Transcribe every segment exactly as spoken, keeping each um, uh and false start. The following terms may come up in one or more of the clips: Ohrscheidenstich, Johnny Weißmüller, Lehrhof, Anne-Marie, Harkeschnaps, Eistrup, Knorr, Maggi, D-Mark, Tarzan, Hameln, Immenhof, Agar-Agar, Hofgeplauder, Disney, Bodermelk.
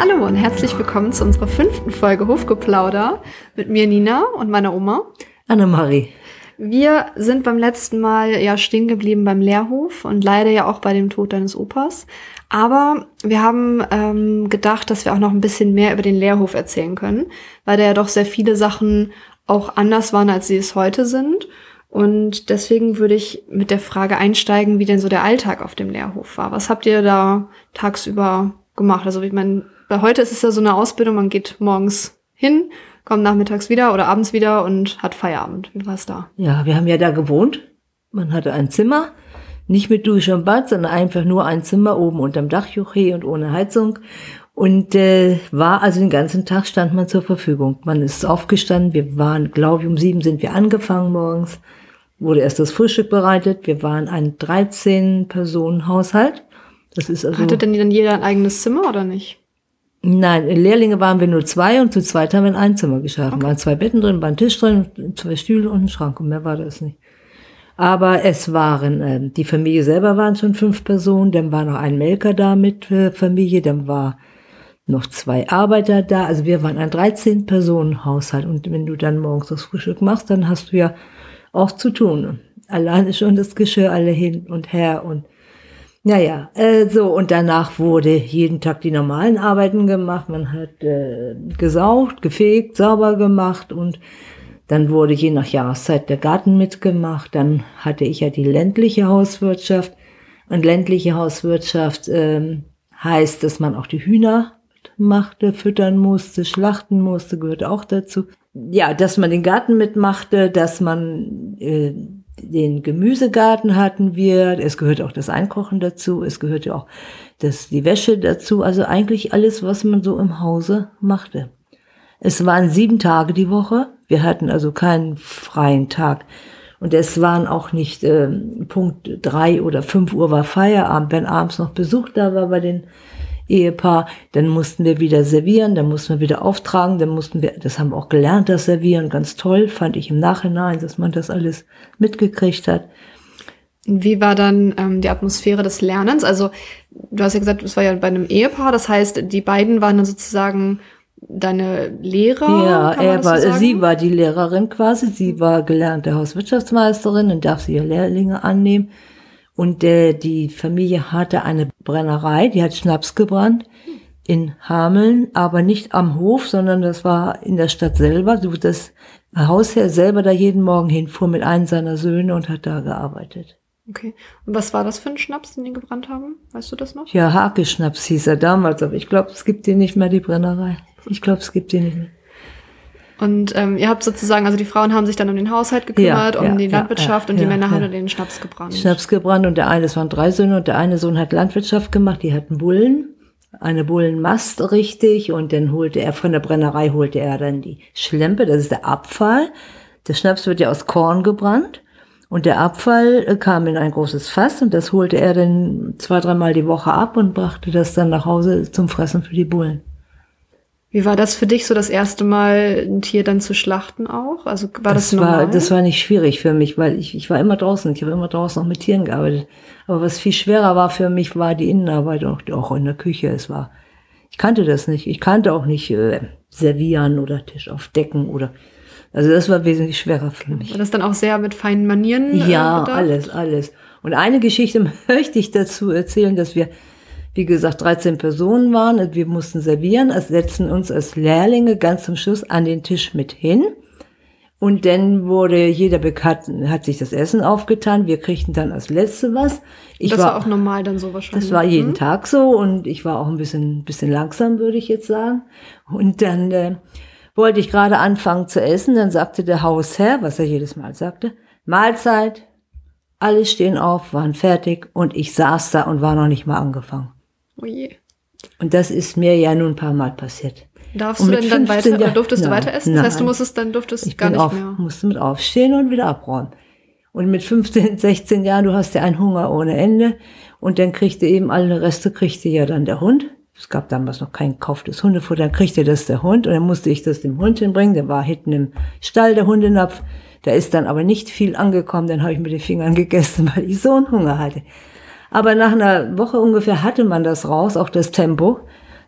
Hallo und herzlich willkommen zu unserer fünften Folge Hofgeplauder mit mir Nina und meiner Oma Anne-Marie. Wir sind beim letzten Mal ja stehen geblieben beim Lehrhof und leider ja auch bei dem Tod deines Opas. Aber wir haben ähm, gedacht, dass wir auch noch ein bisschen mehr über den Lehrhof erzählen können, weil da ja doch sehr viele Sachen auch anders waren, als sie es heute sind. Und deswegen würde ich mit der Frage einsteigen, wie denn so der Alltag auf dem Lehrhof war. Was habt ihr da tagsüber gemacht? Also ich meine, bei heute ist es ja so eine Ausbildung, man geht morgens hin, kommt nachmittags wieder oder abends wieder und hat Feierabend. Wie war es da? Ja, wir haben ja da gewohnt. Man hatte ein Zimmer, nicht mit Dusche und Bad, sondern einfach nur ein Zimmer oben unterm Dachjuche und ohne Heizung. Und äh, war also den ganzen Tag stand man zur Verfügung. Man ist aufgestanden, wir waren, glaube ich, um sieben sind wir angefangen morgens, wurde erst das Frühstück bereitet. Wir waren ein dreizehn-Personen-Haushalt. Das ist also. Hatte denn dann jeder ein eigenes Zimmer oder nicht? Nein, Lehrlinge waren wir nur zwei und zu zweit haben wir in ein Zimmer geschlafen. Okay. Waren zwei Betten drin, war ein Tisch drin, zwei Stühle und ein Schrank und mehr war das nicht. Aber es waren, äh, die Familie selber waren schon fünf Personen, dann war noch ein Melker da mit äh, Familie, dann war noch zwei Arbeiter da. Also wir waren ein dreizehn-Personen-Haushalt und wenn du dann morgens das Frühstück machst, dann hast du ja auch zu tun. Alleine schon das Geschirr alle hin und her und naja, äh, so und danach wurde jeden Tag die normalen Arbeiten gemacht. Man hat äh, gesaugt, gefegt, sauber gemacht und dann wurde je nach Jahreszeit der Garten mitgemacht. Dann hatte ich ja die ländliche Hauswirtschaft und ländliche Hauswirtschaft äh, heißt, dass man auch die Hühner machte, füttern musste, schlachten musste, gehört auch dazu. Ja, dass man den Garten mitmachte, dass man... Äh, Den Gemüsegarten hatten wir, es gehört auch das Einkochen dazu, es gehört ja auch das, die Wäsche dazu, also eigentlich alles, was man so im Hause machte. Es waren sieben Tage die Woche, wir hatten also keinen freien Tag und es waren auch nicht äh, Punkt drei oder fünf Uhr war Feierabend, wenn abends noch Besuch da war bei den Ehepaar, dann mussten wir wieder servieren, dann mussten wir wieder auftragen, dann mussten wir, das haben wir auch gelernt, das Servieren, ganz toll, fand ich im Nachhinein, dass man das alles mitgekriegt hat. Wie war dann ähm, die Atmosphäre des Lernens? Also du hast ja gesagt, es war ja bei einem Ehepaar, das heißt, die beiden waren dann sozusagen deine Lehrer? Ja, er war, so sie war die Lehrerin quasi, sie war gelernte Hauswirtschaftsmeisterin, dann darf sie ihre Lehrlinge annehmen. Und äh, die Familie hatte eine Brennerei, die hat Schnaps gebrannt in Hameln, aber nicht am Hof, sondern das war in der Stadt selber, so das Hausherr selber da jeden Morgen hinfuhr mit einem seiner Söhne und hat da gearbeitet. Okay. Und was war das für ein Schnaps, den die gebrannt haben? Weißt du das noch? Ja, Harkeschnaps hieß er damals, aber ich glaube, es gibt den nicht mehr, die Brennerei. Ich glaube, es gibt den nicht mehr. Und ähm, ihr habt sozusagen, also die Frauen haben sich dann um den Haushalt gekümmert, ja, um ja, die Landwirtschaft ja, und die ja, Männer ja. haben den Schnaps gebrannt. Schnaps gebrannt und der eine, es waren drei Söhne und der eine Sohn hat Landwirtschaft gemacht, die hatten Bullen, eine Bullenmast richtig und dann holte er, von der Brennerei holte er dann die Schlempe, das ist der Abfall. Der Schnaps wird ja aus Korn gebrannt und der Abfall kam in ein großes Fass und das holte er dann zwei, dreimal die Woche ab und brachte das dann nach Hause zum Fressen für die Bullen. Wie war das für dich, so das erste Mal ein Tier dann zu schlachten auch? Also war das, das normal? War, das war nicht schwierig für mich, weil ich, ich war immer draußen. Ich habe immer draußen noch mit Tieren gearbeitet. Aber was viel schwerer war für mich, war die Innenarbeit und auch in der Küche. Es war, ich kannte das nicht. Ich kannte auch nicht äh, servieren oder Tisch aufdecken oder. Also das war wesentlich schwerer für mich. War das dann auch sehr mit feinen Manieren? Äh, ja, bedacht? alles, alles. Und eine Geschichte möchte ich dazu erzählen, dass wir Wie gesagt, dreizehn Personen waren, wir mussten servieren, also setzten uns als Lehrlinge ganz zum Schluss an den Tisch mit hin. Und dann wurde jeder bekannt, hat sich das Essen aufgetan, wir kriegten dann als Letzte was. Ich das war auch normal dann so wahrscheinlich. Das war jeden mhm. Tag so und ich war auch ein bisschen, bisschen langsam, würde ich jetzt sagen. Und dann äh, wollte ich gerade anfangen zu essen, dann sagte der Hausherr, was er jedes Mal sagte, Mahlzeit, alle stehen auf, waren fertig und ich saß da und war noch nicht mal angefangen. Oh je. Und das ist mir ja nun ein paar Mal passiert. Darfst du denn dann weiter, Jahr, oder durftest nein, du weiter essen? Das nein, heißt, du musstest dann durftest ich gar bin nicht auf, mehr. Musste mit aufstehen und wieder abräumen. Und mit fünfzehn, sechzehn Jahren, du hast ja einen Hunger ohne Ende. Und dann kriegte eben alle Reste, kriegte ja dann der Hund. Es gab damals noch kein gekauftes Hundefutter, dann kriegte das der Hund. Und dann musste ich das dem Hund hinbringen. Der war hinten im Stall, der Hundenapf. Da ist dann aber nicht viel angekommen. Dann habe ich mit den Fingern gegessen, weil ich so einen Hunger hatte. Aber nach einer Woche ungefähr hatte man das raus, auch das Tempo,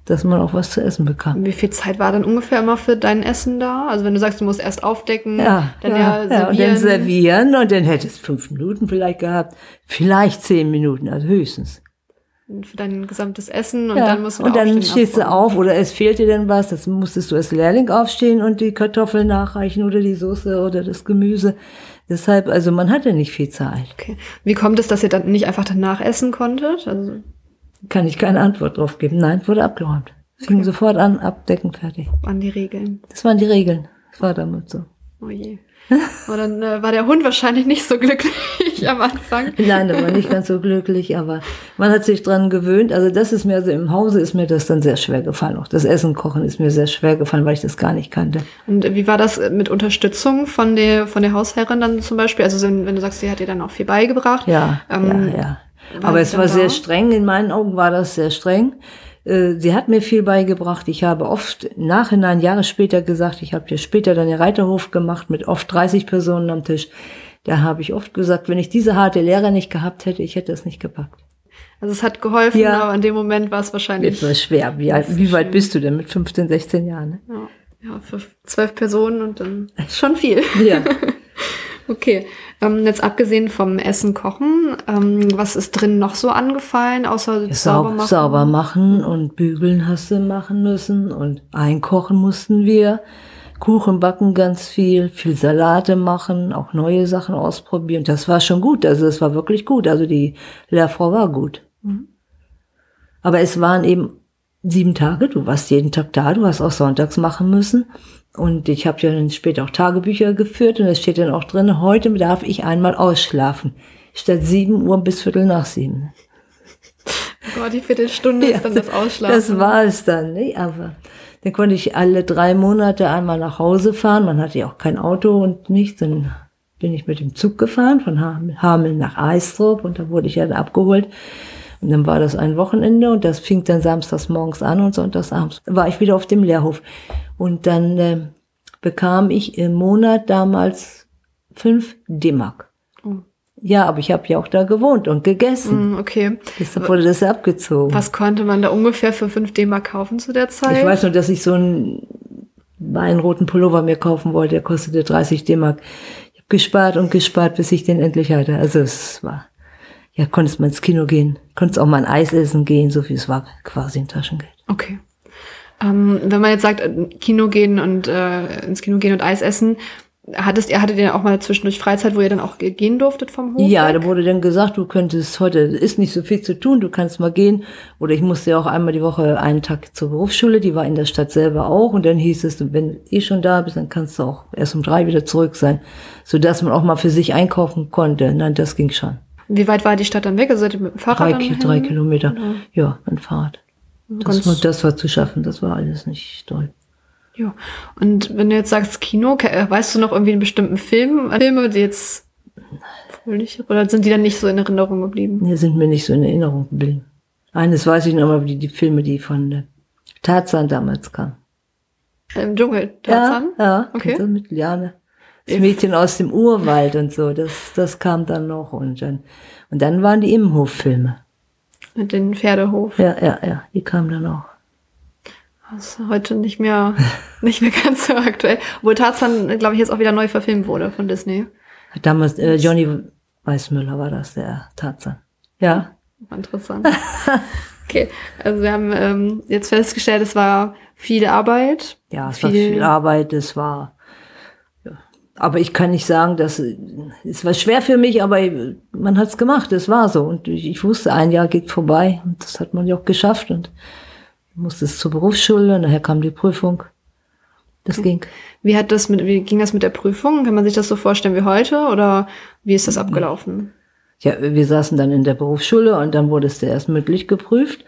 dass man auch was zu essen bekam. Wie viel Zeit war dann ungefähr immer für dein Essen da? Also wenn du sagst, du musst erst aufdecken, ja, dann ja, ja servieren. Ja, und dann servieren und dann hättest du fünf Minuten vielleicht gehabt, vielleicht zehn Minuten, also höchstens. Für dein gesamtes Essen und ja, dann musst du da und dann aufstehen, stehst du auf oder es fehlt dir dann was, das musstest du als Lehrling aufstehen und die Kartoffeln nachreichen oder die Soße oder das Gemüse. Deshalb, also man hatte nicht viel Zeit. Okay. Wie kommt es, dass ihr dann nicht einfach danach essen konntet? Also kann ich keine Antwort drauf geben. Nein, wurde abgeräumt. Es ging okay. sofort an, abdecken, fertig. Das waren die Regeln. Das waren die Regeln. Das war damit so. Oh je. Und dann äh, war der Hund wahrscheinlich nicht so glücklich am Anfang. Nein, der war nicht ganz so glücklich, aber man hat sich dran gewöhnt. Also das ist mir, also im Hause ist mir das dann sehr schwer gefallen. Auch das Essen kochen ist mir sehr schwer gefallen, weil ich das gar nicht kannte. Und wie war das mit Unterstützung von der, von der Hausherrin dann zum Beispiel? Also wenn du sagst, sie hat dir dann auch viel beigebracht. Ja, ähm, ja, ja. Aber es war sehr streng, in meinen Augen war das sehr streng. Sie hat mir viel beigebracht. Ich habe oft im Nachhinein, Jahre später gesagt, ich habe dir später dann den Reiterhof gemacht mit oft dreißig Personen am Tisch. Da habe ich oft gesagt, wenn ich diese harte Lehre nicht gehabt hätte, ich hätte das nicht gepackt. Also es hat geholfen, ja. Aber in dem Moment war es wahrscheinlich... War schwer. Wie, alt, wie weit bist du denn mit fünfzehn, sechzehn Jahren? Ne? Ja. Ja, für zwölf Personen und dann schon viel. Ja. Okay, ähm, jetzt abgesehen vom Essen kochen, ähm, was ist drin noch so angefallen, außer ja, sauber machen? Sauber machen und bügeln hast du machen müssen und einkochen mussten wir, Kuchen backen ganz viel, viel Salate machen, auch neue Sachen ausprobieren. Das war schon gut, also das war wirklich gut, also die Lehrfrau war gut. Mhm. Aber es waren eben sieben Tage, du warst jeden Tag da, du hast auch sonntags machen müssen. Und ich habe ja dann später auch Tagebücher geführt und da steht dann auch drin, heute darf ich einmal ausschlafen. Statt sieben Uhr bis Viertel nach sieben. Boah, die Viertelstunde ja, ist dann das Ausschlafen. Das war es dann, ne? Aber dann konnte ich alle drei Monate einmal nach Hause fahren. Man hatte ja auch kein Auto und nichts. Dann bin ich mit dem Zug gefahren von Hameln nach Eistrup und da wurde ich dann abgeholt. Und dann war das ein Wochenende und das fing dann samstags morgens an und sonntags abends war ich wieder auf dem Lehrhof. Und dann äh, bekam ich im Monat damals fünf D-Mark. Oh. Ja, aber ich habe ja auch da gewohnt und gegessen. Mm, okay. Deshalb wurde das abgezogen. Was konnte man da ungefähr für fünf D-Mark kaufen zu der Zeit? Ich weiß nur, dass ich so einen weinroten Pullover mir kaufen wollte. Der kostete dreißig D-Mark. Ich habe gespart und gespart, bis ich den endlich hatte. Also es war... Ja, konntest mal ins Kino gehen, konntest auch mal ein Eis essen gehen, so viel es war quasi ein Taschengeld. Okay. Ähm, wenn man jetzt sagt, Kino gehen und äh, ins Kino gehen und Eis essen, hattest ihr hattet ihr auch mal zwischendurch Freizeit, wo ihr dann auch gehen durftet vom Hof? Ja, weg? Da wurde dann gesagt, du könntest heute, ist nicht so viel zu tun, du kannst mal gehen. Oder ich musste ja auch einmal die Woche einen Tag zur Berufsschule, die war in der Stadt selber auch. Und dann hieß es, wenn du eh schon da bist, dann kannst du auch erst um drei wieder zurück sein, sodass man auch mal für sich einkaufen konnte. Nein, das ging schon. Wie weit war die Stadt dann weg? Also seid ihr mit dem Fahrrad Drei, dann drei Kilometer, oder? Ja, mit dem Fahrrad. Das war, das war zu schaffen, das war alles nicht toll. Ja, und wenn du jetzt sagst Kino, weißt du noch irgendwie einen bestimmten Film, Filme, die jetzt fröhlich, oder sind die dann nicht so in Erinnerung geblieben? Die sind mir nicht so in Erinnerung geblieben. Eines weiß ich noch mal, die, die Filme, die von Tarzan damals kamen. Im Dschungel, Tarzan? Ja, ja, okay. Mit Liane. Das Mädchen aus dem Urwald und so, das, das kam dann noch. Und dann, und dann waren die Immenhof-Filme. Mit dem Pferdehof. Ja, ja, ja, die kamen dann auch. Das ist heute nicht mehr, nicht mehr ganz so aktuell. Obwohl Tarzan, glaube ich, jetzt auch wieder neu verfilmt wurde von Disney. Damals, äh, Johnny Weißmüller war das, der Tarzan. Ja. Interessant. Okay, also wir haben ähm, jetzt festgestellt, es war viel Arbeit. Ja, es viel, war viel Arbeit, es war... Aber ich kann nicht sagen, dass es war schwer für mich, aber man hat's gemacht, es war so. Und ich, ich wusste, ein Jahr geht vorbei und das hat man ja auch geschafft. Und musste es zur Berufsschule und nachher kam die Prüfung. Das ging. Wie hat das mit, wie ging das mit der Prüfung? Kann man sich das so vorstellen wie heute oder wie ist das abgelaufen? Ja, wir saßen dann in der Berufsschule und dann wurde es ja erst mündlich geprüft.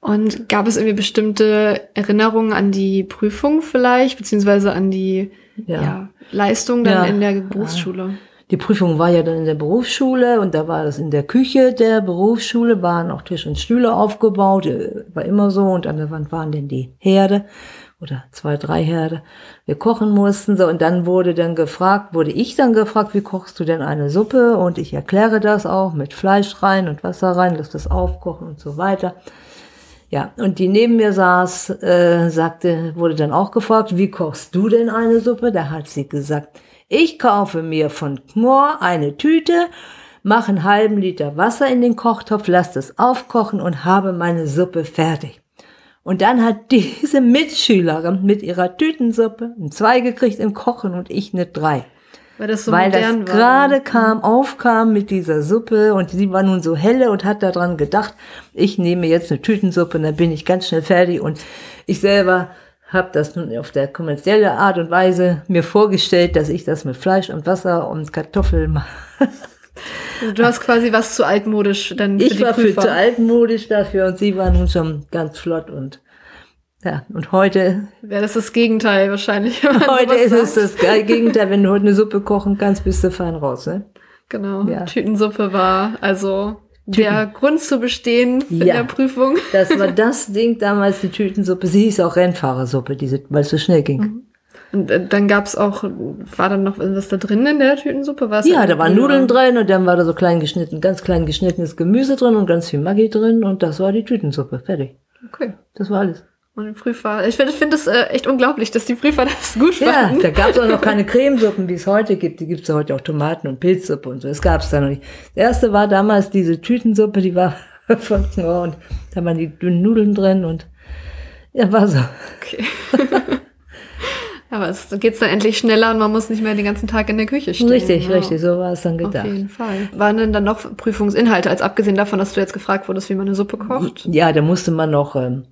Und gab es irgendwie bestimmte Erinnerungen an die Prüfung vielleicht, beziehungsweise an die ja. Ja, Leistung dann ja. in der Berufsschule? Die Prüfung war ja dann in der Berufsschule und da war das in der Küche der Berufsschule, waren auch Tisch und Stühle aufgebaut, war immer so und an der Wand waren dann die Herde oder zwei, drei Herde. Wir kochen mussten so und dann wurde dann gefragt, wurde ich dann gefragt, wie kochst du denn eine Suppe? Und ich erkläre das auch mit Fleisch rein und Wasser rein, lass das aufkochen und so weiter. Ja, und die neben mir saß, äh, sagte, wurde dann auch gefragt, wie kochst du denn eine Suppe? Da hat sie gesagt, ich kaufe mir von Knorr eine Tüte, mache einen halben Liter Wasser in den Kochtopf, lasse das aufkochen und habe meine Suppe fertig. Und dann hat diese Mitschülerin mit ihrer Tütensuppe ein zwei gekriegt im Kochen und ich eine drei. Weil das so Weil modern das war. gerade kam, aufkam mit dieser Suppe und sie war nun so helle und hat daran gedacht, ich nehme jetzt eine Tütensuppe und dann bin ich ganz schnell fertig. Und ich selber habe das nun auf der kommerzielle Art und Weise mir vorgestellt, dass ich das mit Fleisch und Wasser und Kartoffeln mache. Also du hast quasi was zu altmodisch dann für Ich die war Prüfer. Für zu altmodisch dafür und sie war nun schon ganz flott und ja, und heute... Wäre das das Gegenteil wahrscheinlich. Heute ist sagt. es das Gegenteil, wenn du heute eine Suppe kochen kannst, bist du fein raus, ne? Genau, ja. Tütensuppe war also Tüten. der Grund zu bestehen in ja. der Prüfung. Das war das Ding damals, die Tütensuppe. Sie hieß auch Rennfahrersuppe, weil es so schnell ging. Mhm. Und dann gab's auch, war dann noch was da drin in der Tütensuppe? War's ja, da waren Nudeln drin und dann war da so klein geschnitten, ganz klein geschnittenes Gemüse drin und ganz viel Maggi drin und das war die Tütensuppe, fertig. Okay. Das war alles. Und die Prüfer, ich finde find das äh, echt unglaublich, dass die Prüfer das gut fanden. Ja, da gab's auch noch keine Cremesuppen, wie es heute gibt. Die gibt's ja heute auch Tomaten- und Pilzsuppe und so. Das gab's da noch nicht. Das erste war damals diese Tütensuppe, die war von Knorr und da waren die dünnen Nudeln drin und ja, war so. Okay. Aber es geht's dann endlich schneller und man muss nicht mehr den ganzen Tag in der Küche stehen. Richtig, ja. richtig, so war es dann gedacht. Auf jeden Fall. Waren denn dann noch Prüfungsinhalte, als abgesehen davon, dass du jetzt gefragt wurdest, wie man eine Suppe kocht? Ja, da musste man noch ähm,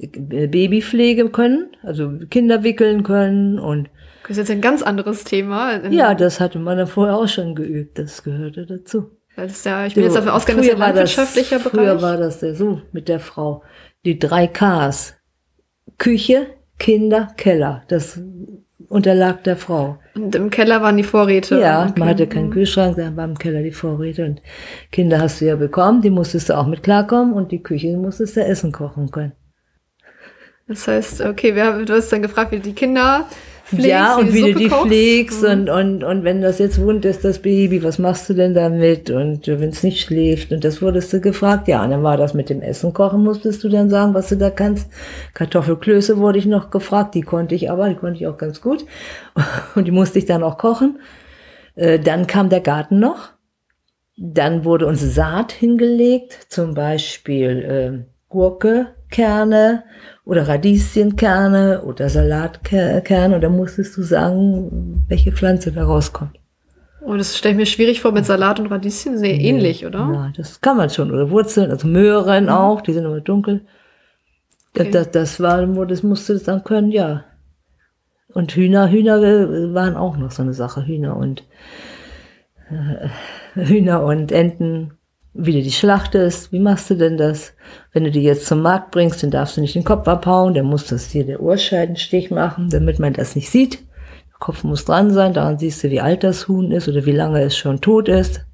Babypflege können, also Kinder wickeln können und... Das ist jetzt ein ganz anderes Thema. Ja, das hatte man dann vorher auch schon geübt, das gehörte dazu. Weil das ja, ich bin so, jetzt dafür ausgegangen, dass das ein landwirtschaftlicher Bereich. Früher war das der so mit der Frau, die drei Ks, Küche, Kinder, Keller, das unterlag der Frau. Und im Keller waren die Vorräte? Ja, okay. Man hatte keinen Kühlschrank, dann waren im Keller die Vorräte und Kinder hast du ja bekommen, die musstest du auch mit klarkommen und die Küche musstest du Essen kochen können. Das heißt, okay, wir, du hast dann gefragt, wie du die Kinder pflegst, ja, und wie, wie du die pflegst mhm. und, und, und wenn das jetzt wund ist, das Baby, was machst du denn damit und wenn es nicht schläft und das wurdest du gefragt, ja, und dann war das mit dem Essen kochen, musstest du dann sagen, was du da kannst. Kartoffelklöße wurde ich noch gefragt, die konnte ich aber, die konnte ich auch ganz gut und die musste ich dann auch kochen. Dann kam der Garten noch, dann wurde uns Saat hingelegt, zum Beispiel äh, Gurke, Kerne oder Radieschenkerne oder Salatkerne und da musstest du sagen, welche Pflanze da rauskommt. Und oh, das stelle ich mir schwierig vor mit Salat und Radieschen, sehr nee. ähnlich, oder? Ja, das kann man schon. Oder Wurzeln, also Möhren mhm. auch, die sind immer dunkel. Okay. Das, das war, das musst du dann können, ja. Und Hühner, Hühner waren auch noch so eine Sache. Hühner und äh, Hühner und Enten. Wie du die schlachtest, wie machst du denn das? Wenn du die jetzt zum Markt bringst, dann darfst du nicht den Kopf abhauen, dann muss das hier der Ohrscheidenstich machen, damit man das nicht sieht. Der Kopf muss dran sein, daran siehst du, wie alt das Huhn ist oder wie lange es schon tot ist.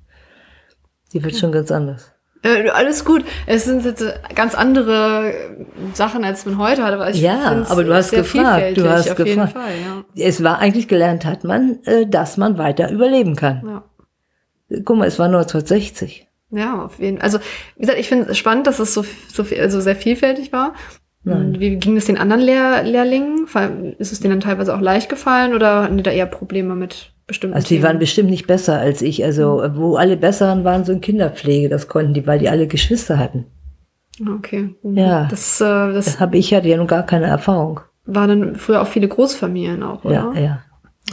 Die wird ja. schon ganz anders. Äh, alles gut. Es sind jetzt ganz andere Sachen, als man heute hat. Aber ich ja, aber du hast gefragt. Du hast auf gefragt. Jeden Fall, ja. Es war eigentlich gelernt, hat man, dass man weiter überleben kann. Ja. Guck mal, es war neunzehnhundertsechzig. Ja, auf jeden Fall. Also, wie gesagt, ich finde es spannend, dass es so, so, viel, also sehr vielfältig war. Nein. Wie ging es den anderen Lehr- Lehrlingen? Ist es denen dann teilweise auch leicht gefallen oder hatten die da eher Probleme mit bestimmten Also, die Themen? Waren bestimmt nicht besser als ich. Also, wo alle Besseren waren, so in Kinderpflege, das konnten die, weil die alle Geschwister hatten. Okay. Ja. Das, äh, das, das habe ich ja, die ja nun gar keine Erfahrung. Waren dann früher auch viele Großfamilien auch, oder? Ja, ja.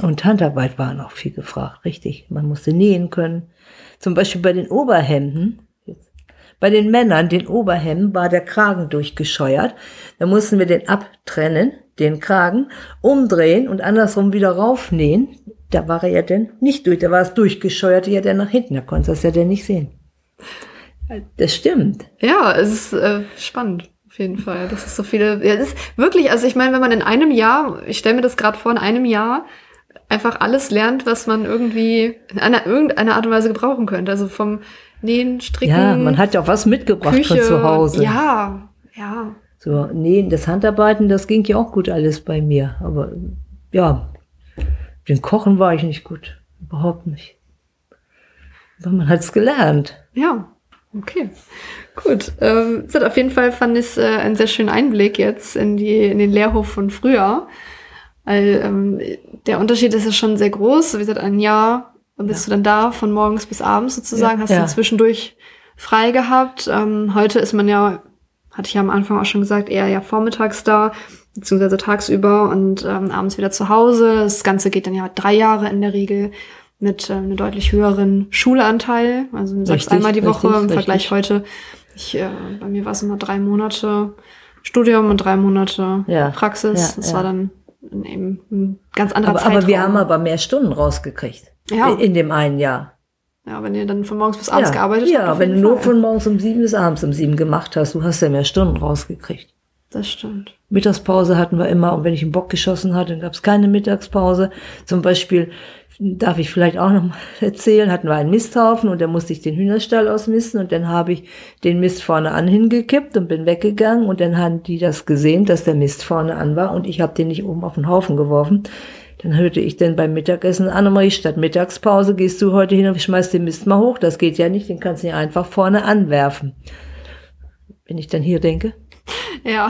Und Handarbeit war noch viel gefragt, richtig. Man musste nähen können. Zum Beispiel bei den Oberhemden, bei den Männern, den Oberhemden war der Kragen durchgescheuert. Da mussten wir den abtrennen, den Kragen, umdrehen und andersrum wieder raufnähen. Da war er ja dann nicht durch, da war es durchgescheuert, ja dann nach hinten, da konntest du das ja dann nicht sehen. Das stimmt. Ja, es ist äh, spannend. Auf jeden Fall, das ist so viele, ja, das ist wirklich, also ich meine, wenn man in einem Jahr, ich stelle mir das gerade vor, in einem Jahr einfach alles lernt, was man irgendwie in einer, irgendeiner Art und Weise gebrauchen könnte, also vom Nähen, Stricken. Ja, man hat ja auch was mitgebracht Küche, von zu Hause. Ja, ja. So, Nähen, das Handarbeiten, das ging ja auch gut alles bei mir, aber ja, den Kochen war ich nicht gut, überhaupt nicht. Aber man hat es gelernt. Ja. Okay, gut. Ähm, das hat auf jeden Fall, fand ich, äh, einen sehr schönen Einblick jetzt in die in den Lehrhof von früher. Weil ähm, der Unterschied ist ja schon sehr groß. Wie gesagt, ein Jahr bist ja. du dann da, von morgens bis abends sozusagen. Ja. Hast ja. du zwischendurch frei gehabt. Ähm, heute ist man ja, hatte ich ja am Anfang auch schon gesagt, eher ja vormittags da, beziehungsweise tagsüber und ähm, abends wieder zu Hause. Das Ganze geht dann ja drei Jahre in der Regel mit äh, einem deutlich höheren Schulanteil. Also du sagst einmal die Woche richtig, im Vergleich richtig. heute. Ich, äh, bei mir war es immer drei Monate Studium und drei Monate ja. Praxis. Ja, das ja. war dann eben ein ganz anderer aber, Zeitraum. Aber wir haben aber mehr Stunden rausgekriegt ja. in dem einen Jahr. Ja, wenn ihr dann von morgens bis abends ja. gearbeitet habt. Ja, wenn du nur von morgens um sieben bis abends um sieben gemacht hast, du hast ja mehr Stunden rausgekriegt. Das stimmt. Mittagspause hatten wir immer, und wenn ich einen Bock geschossen hatte, dann gab es keine Mittagspause. Zum Beispiel, darf ich vielleicht auch noch mal erzählen, hatten wir einen Misthaufen und da musste ich den Hühnerstall ausmisten und dann habe ich den Mist vorne an hingekippt und bin weggegangen und dann haben die das gesehen, dass der Mist vorne an war und ich habe den nicht oben auf den Haufen geworfen. Dann hörte ich dann beim Mittagessen, Anne-Marie, statt Mittagspause gehst du heute hin und schmeißt den Mist mal hoch. Das geht ja nicht, den kannst du nicht einfach vorne anwerfen. Wenn ich dann hier denke. Ja.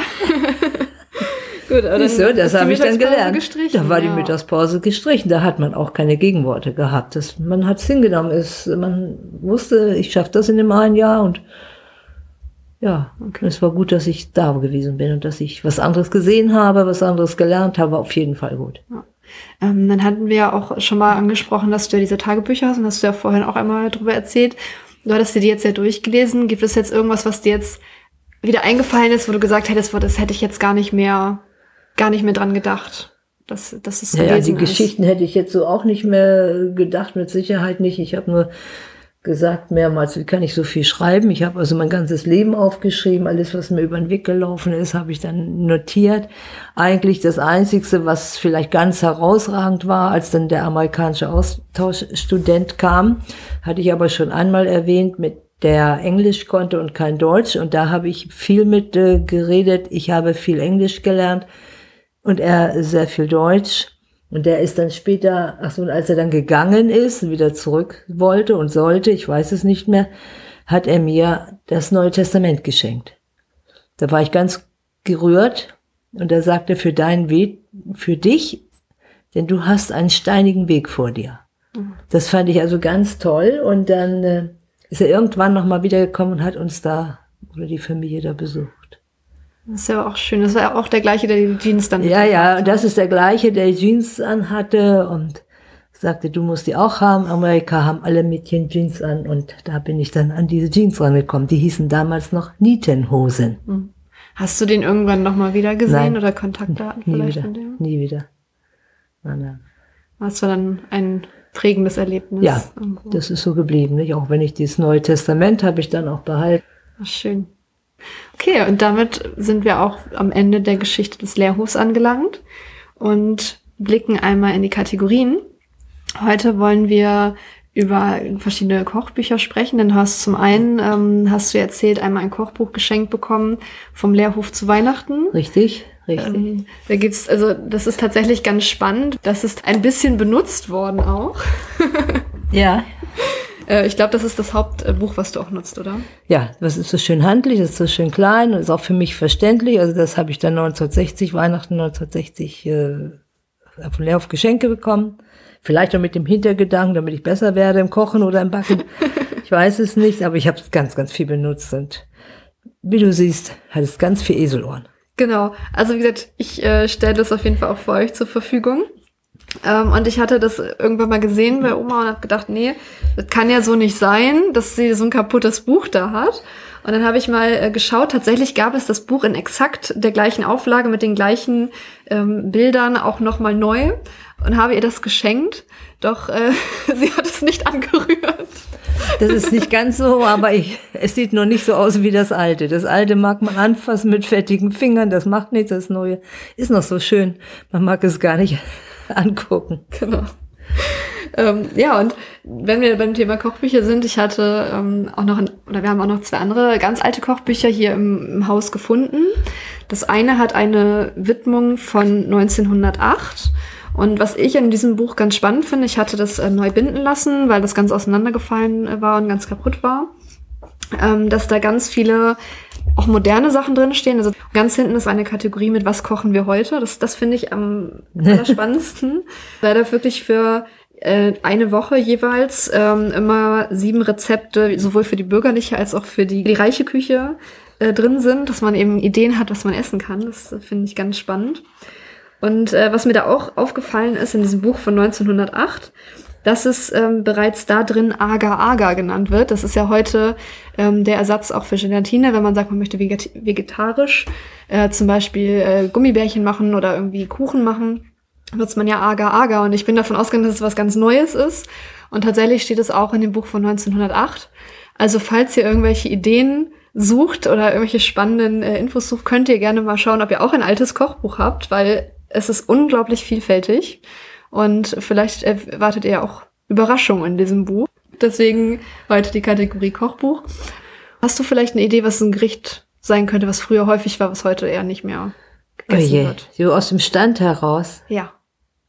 Gut, aber so, das habe ich dann gelernt. Da war ja. die Mittagspause gestrichen. Da hat man auch keine Gegenworte gehabt. Das, man hat es hingenommen. Es, man wusste, ich schaffe das in dem einen Jahr. Und ja, okay. Es war gut, dass ich da gewesen bin und dass ich was anderes gesehen habe, was anderes gelernt habe. Auf jeden Fall gut. Ja. Ähm, dann hatten wir ja auch schon mal angesprochen, dass du ja diese Tagebücher hast und hast du ja vorhin auch einmal darüber erzählt. Du hattest dir die jetzt ja durchgelesen. Gibt es jetzt irgendwas, was dir jetzt wieder eingefallen ist, wo du gesagt hättest, das hätte ich jetzt gar nicht mehr, gar nicht mehr dran gedacht, dass, dass es ja, gewesen ist? Ja, die Geschichten hätte ich jetzt so auch nicht mehr gedacht, mit Sicherheit nicht. Ich habe nur gesagt mehrmals, wie kann ich so viel schreiben? Ich habe also mein ganzes Leben aufgeschrieben, alles, was mir über den Weg gelaufen ist, habe ich dann notiert. Eigentlich das Einzige, was vielleicht ganz herausragend war, als dann der amerikanische Austauschstudent kam, hatte ich aber schon einmal erwähnt, mit der Englisch konnte und kein Deutsch. Und da habe ich viel mit äh, geredet. Ich habe viel Englisch gelernt und er sehr viel Deutsch. Und der ist dann später, ach so, und als er dann gegangen ist, wieder zurück wollte und sollte, ich weiß es nicht mehr, hat er mir das Neue Testament geschenkt. Da war ich ganz gerührt und er sagte, für deinen Weg, für dich, denn du hast einen steinigen Weg vor dir. Mhm. Das fand ich also ganz toll und dann äh, ist er irgendwann nochmal wiedergekommen und hat uns da, oder die Familie da besucht. Das ist ja auch schön. Das war auch der gleiche, der die Jeans dann ja, hatte. Ja, das ist der gleiche, der Jeans anhatte und sagte, du musst die auch haben. In Amerika haben alle Mädchen Jeans an und da bin ich dann an diese Jeans rangekommen. Die hießen damals noch Nietenhosen. Hast du den irgendwann nochmal wieder gesehen? Nein. Oder Kontaktdaten nie vielleicht wieder. Von dem? Nie wieder. Nein, nein. Das war dann ein prägendes Erlebnis. Ja, irgendwo. Das ist so geblieben. Nicht? Auch wenn ich dieses Neue Testament habe ich dann auch behalten. Ach, schön. Okay, und damit sind wir auch am Ende der Geschichte des Lehrhofs angelangt und blicken einmal in die Kategorien. Heute wollen wir über verschiedene Kochbücher sprechen, denn hast zum einen, ähm, hast du erzählt, einmal ein Kochbuch geschenkt bekommen vom Lehrhof zu Weihnachten. Richtig, richtig. Ähm, da gibt's, also, das ist tatsächlich ganz spannend. Das ist ein bisschen benutzt worden auch. Ja. Ich glaube, das ist das Hauptbuch, was du auch nutzt, oder? Ja, das ist so schön handlich, das ist so schön klein und ist auch für mich verständlich. Also das habe ich dann neunzehnhundertsechzig, Weihnachten neunzehnhundertsechzig äh, von Lehrhof Geschenke bekommen. Vielleicht auch mit dem Hintergedanken, damit ich besser werde im Kochen oder im Backen. Ich weiß es nicht, aber ich habe es ganz, ganz viel benutzt. Und wie du siehst, hat es ganz viel Eselohren. Genau, also wie gesagt, ich äh, stelle das auf jeden Fall auch für euch zur Verfügung. Ähm, und ich hatte das irgendwann mal gesehen bei Oma und habe gedacht, nee, das kann ja so nicht sein, dass sie so ein kaputtes Buch da hat. Und dann habe ich mal äh, geschaut, tatsächlich gab es das Buch in exakt der gleichen Auflage mit den gleichen ähm, Bildern auch nochmal neu und habe ihr das geschenkt. Doch äh, sie hat es nicht angerührt. Das ist nicht ganz so, aber ich, es sieht noch nicht so aus wie das alte. Das alte mag man anfassen mit fettigen Fingern, das macht nichts, das neue ist noch so schön. Man mag es gar nicht angucken. Genau. Ähm, ja, und wenn wir beim Thema Kochbücher sind, ich hatte ähm, auch noch, ein, oder wir haben auch noch zwei andere ganz alte Kochbücher hier im, im Haus gefunden. Das eine hat eine Widmung von neunzehnhundertacht. Und was ich in diesem Buch ganz spannend finde, ich hatte das äh, neu binden lassen, weil das ganz auseinandergefallen war und ganz kaputt war. ähm, dass da ganz viele auch moderne Sachen drinstehen. Also ganz hinten ist eine Kategorie mit Was kochen wir heute? Das, das finde ich am allerspannendsten. Weil da wirklich für äh, eine Woche jeweils ähm, immer sieben Rezepte, sowohl für die bürgerliche als auch für die, die reiche Küche äh, drin sind, dass man eben Ideen hat, was man essen kann. Das äh, finde ich ganz spannend. Und äh, was mir da auch aufgefallen ist in diesem Buch von neunzehnhundertacht, dass es ähm, bereits da drin Agar-Agar genannt wird. Das ist ja heute ähm, der Ersatz auch für Gelatine, wenn man sagt, man möchte vegetarisch äh, zum Beispiel äh, Gummibärchen machen oder irgendwie Kuchen machen, nutzt man ja Agar-Agar. Und ich bin davon ausgegangen, dass es was ganz Neues ist. Und tatsächlich steht es auch in dem Buch von neunzehnhundertacht. Also falls ihr irgendwelche Ideen sucht oder irgendwelche spannenden äh, Infos sucht, könnt ihr gerne mal schauen, ob ihr auch ein altes Kochbuch habt, weil es ist unglaublich vielfältig und vielleicht erwartet ihr auch Überraschungen in diesem Buch. Deswegen heute die Kategorie Kochbuch. Hast du vielleicht eine Idee, was ein Gericht sein könnte, was früher häufig war, was heute eher nicht mehr gegessen Oje. wird? So aus dem Stand heraus? Ja.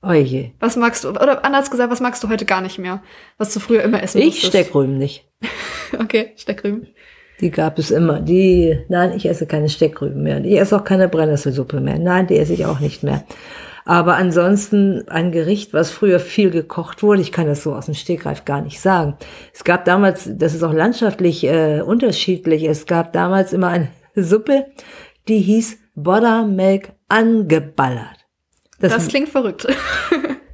Oje. Was magst du, oder anders gesagt, was magst du heute gar nicht mehr, was du früher immer essen musstest? Ich Steckrüben nicht. Okay, Steckrüben. Die gab es immer. Die, nein, ich esse keine Steckrüben mehr. Ich esse auch keine Brennnesselsuppe mehr. Nein, die esse ich auch nicht mehr. Aber ansonsten ein Gericht, was früher viel gekocht wurde, ich kann das so aus dem Stegreif gar nicht sagen. Es gab damals, das ist auch landschaftlich äh, unterschiedlich, es gab damals immer eine Suppe, die hieß Bodermelk angeballert. Das, das klingt verrückt.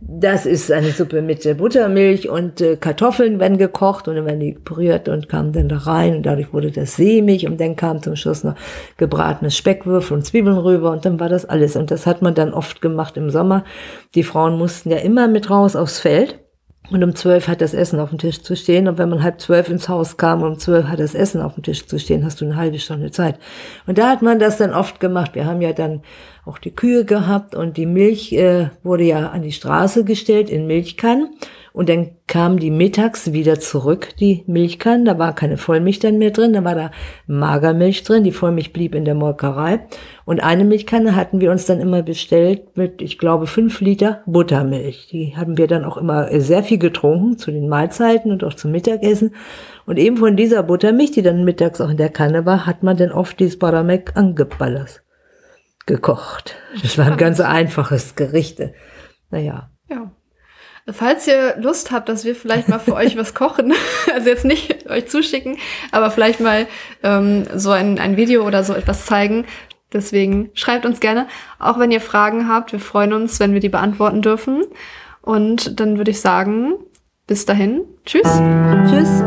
Das ist eine Suppe mit Buttermilch und Kartoffeln, wenn gekocht, und dann werden die püriert und kamen dann da rein und dadurch wurde das sämig und dann kam zum Schluss noch gebratene Speckwürfel und Zwiebeln rüber und dann war das alles. Und das hat man dann oft gemacht im Sommer. Die Frauen mussten ja immer mit raus aufs Feld und um zwölf hat das Essen auf dem Tisch zu stehen, und wenn man halb zwölf ins Haus kam und um zwölf hat das Essen auf dem Tisch zu stehen, hast du eine halbe Stunde Zeit. Und da hat man das dann oft gemacht. Wir haben ja dann auch die Kühe gehabt und die Milch äh, wurde ja an die Straße gestellt in Milchkannen und dann kamen die mittags wieder zurück, die Milchkannen, da war keine Vollmilch dann mehr drin, da war da Magermilch drin, die Vollmilch blieb in der Molkerei und eine Milchkanne hatten wir uns dann immer bestellt mit, ich glaube, fünf Liter Buttermilch, die haben wir dann auch immer sehr viel getrunken zu den Mahlzeiten und auch zum Mittagessen. Und eben von dieser Buttermilch, die dann mittags auch in der Kanne war, hat man dann oft dieses Bodermelk angeballert gekocht. Das war ein ganz einfaches Gericht. Naja. Ja. Falls ihr Lust habt, dass wir vielleicht mal für euch was kochen, also jetzt nicht euch zuschicken, aber vielleicht mal ähm, so ein, ein Video oder so etwas zeigen. Deswegen schreibt uns gerne, auch wenn ihr Fragen habt. Wir freuen uns, wenn wir die beantworten dürfen. Und dann würde ich sagen, bis dahin. Tschüss. Tschüss.